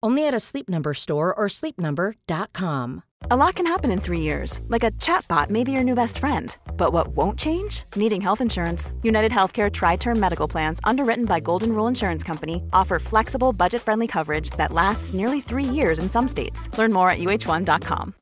Only at a Sleep Number store or sleepnumber.com. A lot can happen in 3 years, like a chatbot may be your new best friend. But what won't change? Needing health insurance. UnitedHealthcare Tri-Term Medical Plans, underwritten by Golden Rule Insurance Company, offer flexible, budget-friendly coverage that lasts nearly 3 years in some states. Learn more at uh1.com.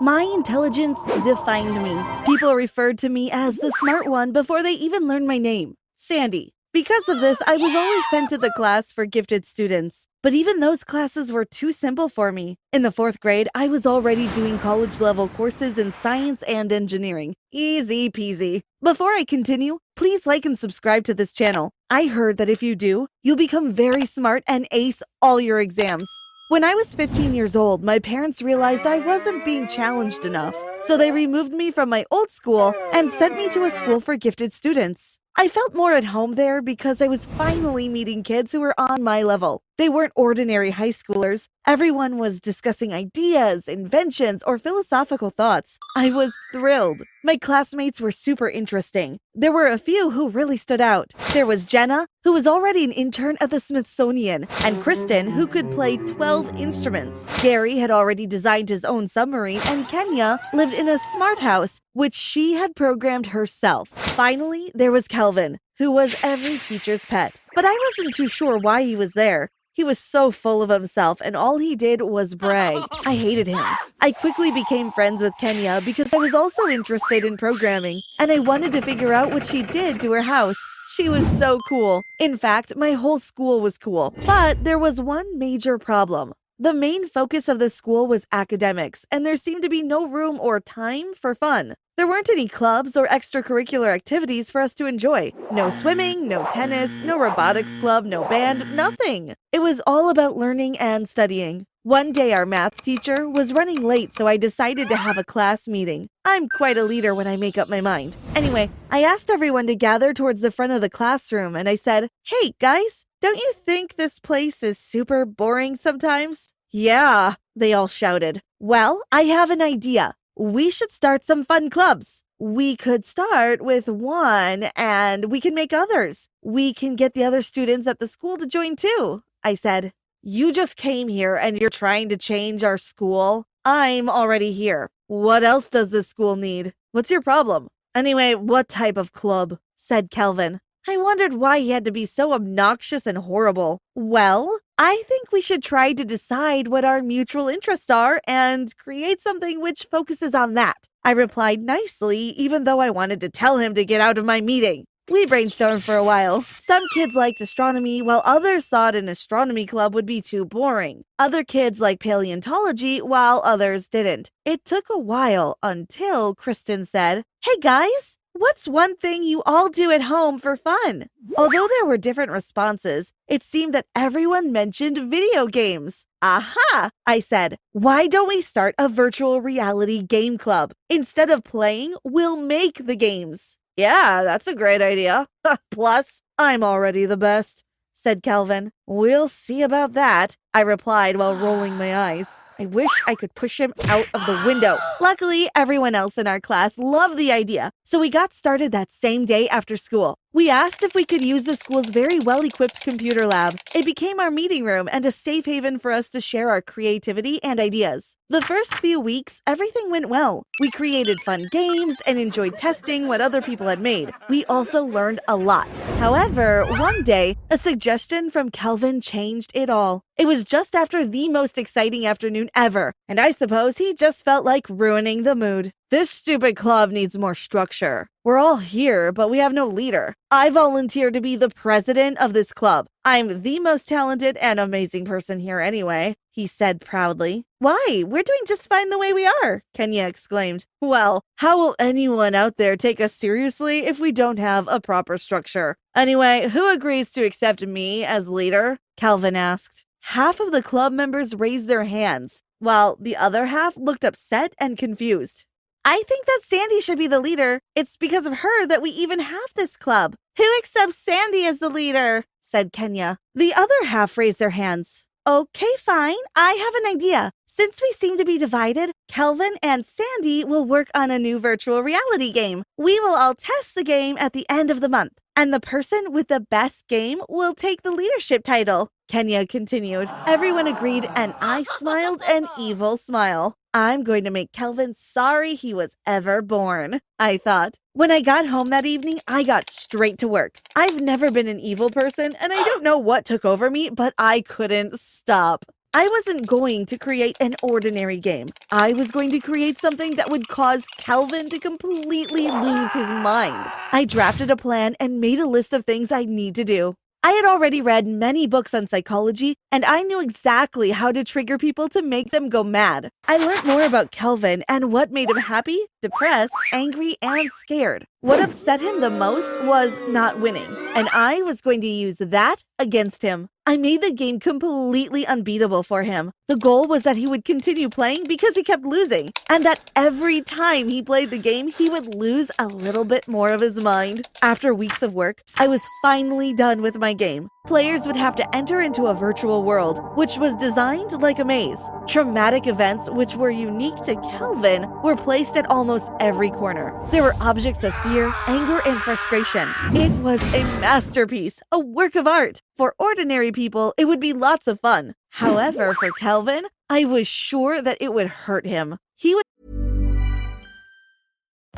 My intelligence defined me. People referred to me as the smart one before they even learned my name, Sandy. Because of this, I was always sent to the class for gifted students. But even those classes were too simple for me. In the fourth grade, I was already doing college-level courses in science and engineering. Easy peasy. Before I continue, please like and subscribe to this channel. I heard that if you do, you'll become very smart and ace all your exams. When I was 15 years old, my parents realized I wasn't being challenged enough, so they removed me from my old school and sent me to a school for gifted students. I felt more at home there because I was finally meeting kids who were on my level. They weren't ordinary high schoolers. Everyone was discussing ideas, inventions, or philosophical thoughts. I was thrilled. My classmates were super interesting. There were a few who really stood out. There was Jenna, who was already an intern at the Smithsonian, and Kristen, who could play 12 instruments. Gary had already designed his own submarine, and Kenya lived in a smart house, which she had programmed herself. Finally, there was Kelvin, who was every teacher's pet. But I wasn't too sure why he was there. He was so full of himself, and all he did was brag. I hated him. I quickly became friends with Kenya because I was also interested in programming, and I wanted to figure out what she did to her house. She was so cool. In fact, my whole school was cool. But there was one major problem. The main focus of the school was academics, and there seemed to be no room or time for fun. There weren't any clubs or extracurricular activities for us to enjoy. No swimming, no tennis, no robotics club, no band, nothing. It was all about learning and studying. One day our math teacher was running late, so I decided to have a class meeting. I'm quite a leader when I make up my mind. Anyway, I asked everyone to gather towards the front of the classroom, and I said, "Hey guys, don't you think this place is super boring sometimes?" "Yeah," they all shouted. "Well, I have an idea. We should start some fun clubs. We could start with one and we can make others. We can get the other students at the school to join too." I said, "You just came here and you're trying to change our school? I'm already here. What else does this school need? What's your problem?" "Anyway, what type of club?" said Kelvin. I wondered why he had to be so obnoxious and horrible. "Well, I think we should try to decide what our mutual interests are and create something which focuses on that," I replied nicely, even though I wanted to tell him to get out of my meeting. We brainstormed for a while. Some kids liked astronomy, while others thought an astronomy club would be too boring. Other kids liked paleontology, while others didn't. It took a while until Kristen said, "Hey guys, what's one thing you all do at home for fun?" Although there were different responses, it seemed that everyone mentioned video games. "Aha," I said, "why don't we start a virtual reality game club? Instead of playing, we'll make the games." "Yeah, that's a great idea. Plus, I'm already the best," said Kelvin. "We'll see about that," I replied while rolling my eyes. I wish I could push him out of the window. Luckily, everyone else in our class loved the idea, so we got started that same day after school. We asked if we could use the school's very well-equipped computer lab. It became our meeting room and a safe haven for us to share our creativity and ideas. The first few weeks, everything went well. We created fun games and enjoyed testing what other people had made. We also learned a lot. However, one day, a suggestion from Kelvin changed it all. It was just after the most exciting afternoon ever, and I suppose he just felt like ruining the mood. This stupid club needs more structure. We're all here, but we have no leader. I volunteer to be the president of this club. I'm the most talented and amazing person here anyway, he said proudly. Why? We're doing just fine the way we are, Kenya exclaimed. Well, how will anyone out there take us seriously if we don't have a proper structure? Anyway, who agrees to accept me as leader? Calvin asked. Half of the club members raised their hands, while the other half looked upset and confused. I think that Sandy should be the leader. It's because of her that we even have this club. Who accepts Sandy as the leader? Said Kenya. The other half raised their hands. Okay, fine. I have an idea. Since we seem to be divided, Kelvin and Sandy will work on a new virtual reality game. We will all test the game at the end of the month, and the person with the best game will take the leadership title, Kenya continued. Everyone agreed, and I smiled an evil smile. I'm going to make Kelvin sorry he was ever born, I thought. When I got home that evening, I got straight to work. I've never been an evil person, and I don't know what took over me, but I couldn't stop. I wasn't going to create an ordinary game. I was going to create something that would cause Kelvin to completely lose his mind. I drafted a plan and made a list of things I need to do. I had already read many books on psychology, and I knew exactly how to trigger people to make them go mad. I learned more about Kelvin and what made him happy, depressed, angry, and scared. What upset him the most was not winning, and I was going to use that against him. I made the game completely unbeatable for him. The goal was that he would continue playing because he kept losing, and that every time he played the game, he would lose a little bit more of his mind. After weeks of work, I was finally done with my game. Players would have to enter into a virtual world, which was designed like a maze. Traumatic events, which were unique to Kelvin, were placed at almost every corner. There were objects of fear, anger, and frustration. It was a masterpiece, a work of art. For ordinary people, it would be lots of fun. However, for Kelvin, I was sure that it would hurt him.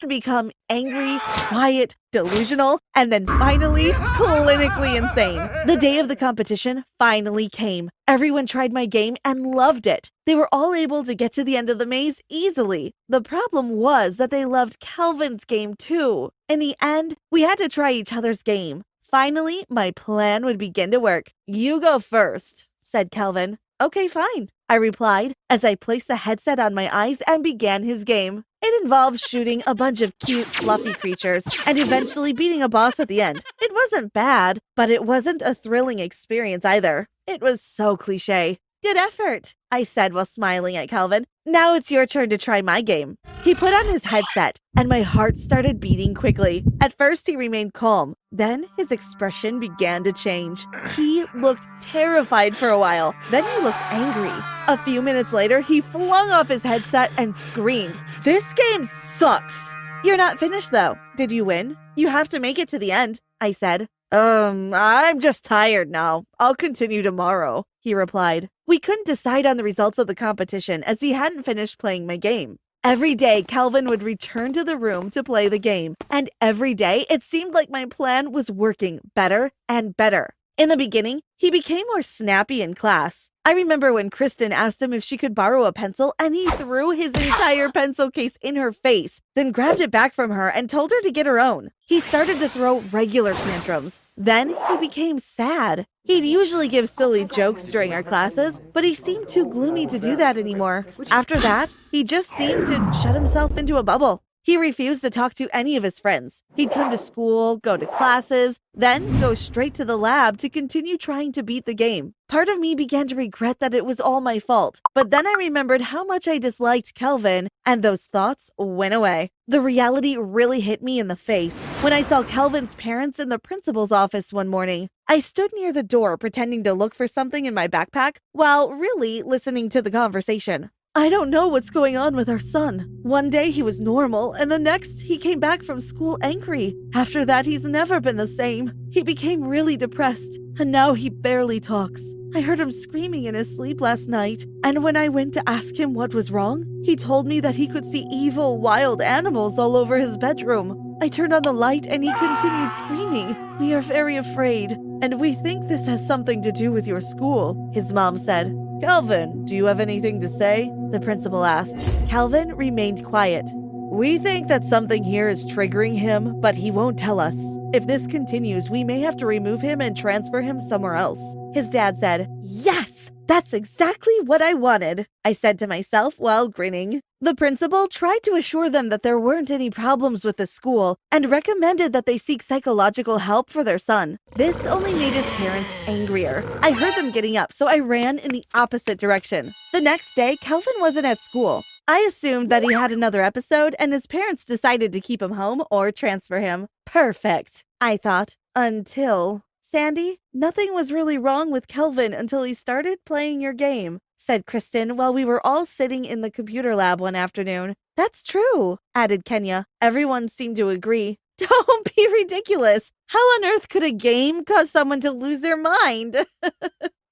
To become angry, quiet, delusional, and then finally, clinically insane. The day of the competition finally came. Everyone tried my game and loved it. They were all able to get to the end of the maze easily. The problem was that they loved Kelvin's game too. In the end, we had to try each other's game. Finally, my plan would begin to work. You go first, said Kelvin. Okay, fine, I replied as I placed the headset on my eyes and began his game. It involved shooting a bunch of cute, fluffy creatures and eventually beating a boss at the end. It wasn't bad, but it wasn't a thrilling experience either. It was so cliche. Good effort, I said while smiling at Kelvin. Now it's your turn to try my game. He put on his headset, and my heart started beating quickly. At first, he remained calm. Then his expression began to change. He looked terrified for a while. Then he looked angry. A few minutes later, he flung off his headset and screamed, "This game sucks!" "You're not finished, though. Did you win? You have to make it to the end," I said. I'm just tired now. I'll continue tomorrow," he replied. We couldn't decide on the results of the competition as he hadn't finished playing my game. Every day, Kelvin would return to the room to play the game, and every day it seemed like my plan was working better and better. In the beginning, he became more snappy in class. I remember when Kristen asked him if she could borrow a pencil and he threw his entire pencil case in her face, then grabbed it back from her and told her to get her own. He started to throw regular tantrums. Then he became sad. He'd usually give silly jokes during our classes, but he seemed too gloomy to do that anymore. After that, he just seemed to shut himself into a bubble. He refused to talk to any of his friends. He'd come to school, go to classes, then go straight to the lab to continue trying to beat the game. Part of me began to regret that it was all my fault, but then I remembered how much I disliked Kelvin, and those thoughts went away. The reality really hit me in the face when I saw Kelvin's parents in the principal's office one morning. I stood near the door pretending to look for something in my backpack while really listening to the conversation. I don't know what's going on with our son. One day he was normal, and the next he came back from school angry. After that, he's never been the same. He became really depressed, and now he barely talks. I heard him screaming in his sleep last night, and when I went to ask him what was wrong, he told me that he could see evil, wild animals all over his bedroom. I turned on the light, and he continued screaming. We are very afraid, and we think this has something to do with your school, his mom said. Kelvin, do you have anything to say? The principal asked. Kelvin remained quiet. We think that something here is triggering him, but he won't tell us. If this continues, we may have to remove him and transfer him somewhere else. His dad said, Yes, that's exactly what I wanted, I said to myself while grinning. The principal tried to assure them that there weren't any problems with the school and recommended that they seek psychological help for their son. This only made his parents angrier. I heard them getting up, so I ran in the opposite direction. The next day, Kelvin wasn't at school. I assumed that he had another episode and his parents decided to keep him home or transfer him. Perfect, I thought, until... Sandy, nothing was really wrong with Kelvin until he started playing your game, said Kristen while we were all sitting in the computer lab one afternoon. That's true, added Kenya. Everyone seemed to agree. Don't be ridiculous. How on earth could a game cause someone to lose their mind?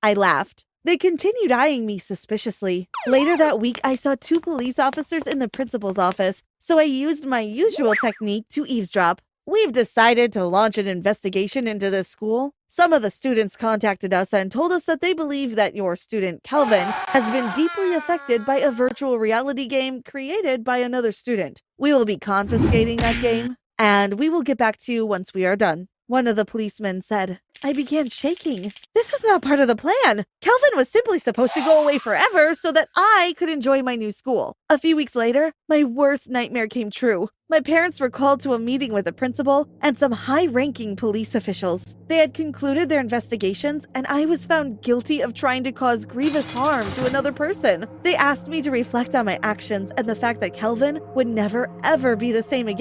I laughed. They continued eyeing me suspiciously. Later that week, I saw 2 police officers in the principal's office, so I used my usual technique to eavesdrop. We've decided to launch an investigation into this school. Some of the students contacted us and told us that they believe that your student, Kelvin, has been deeply affected by a virtual reality game created by another student. We will be confiscating that game, and we will get back to you once we are done, one of the policemen said. I began shaking. This was not part of the plan. Kelvin was simply supposed to go away forever so that I could enjoy my new school. A few weeks later, my worst nightmare came true. My parents were called to a meeting with the principal and some high-ranking police officials. They had concluded their investigations, and I was found guilty of trying to cause grievous harm to another person. They asked me to reflect on my actions and the fact that Kelvin would never, ever be the same again.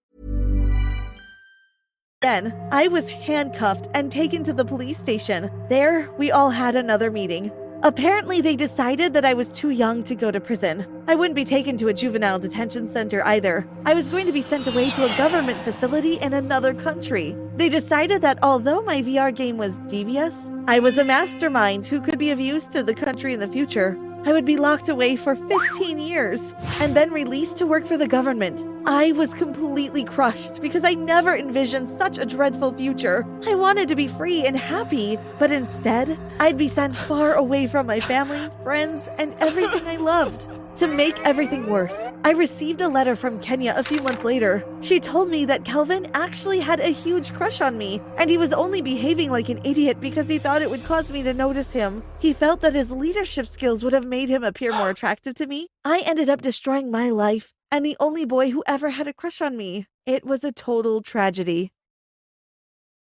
Then, I was handcuffed and taken to the police station. There, we all had another meeting. Apparently, they decided that I was too young to go to prison. I wouldn't be taken to a juvenile detention center either. I was going to be sent away to a government facility in another country. They decided that although my VR game was devious, I was a mastermind who could be of use to the country in the future. I would be locked away for 15 years and then released to work for the government. I was completely crushed because I never envisioned such a dreadful future. I wanted to be free and happy, but instead, I'd be sent far away from my family, friends, and everything I loved. To make everything worse, I received a letter from Kenya a few months later. She told me that Kelvin actually had a huge crush on me, and he was only behaving like an idiot because he thought it would cause me to notice him. He felt that his leadership skills would have made him appear more attractive to me. I ended up destroying my life and the only boy who ever had a crush on me. It was a total tragedy.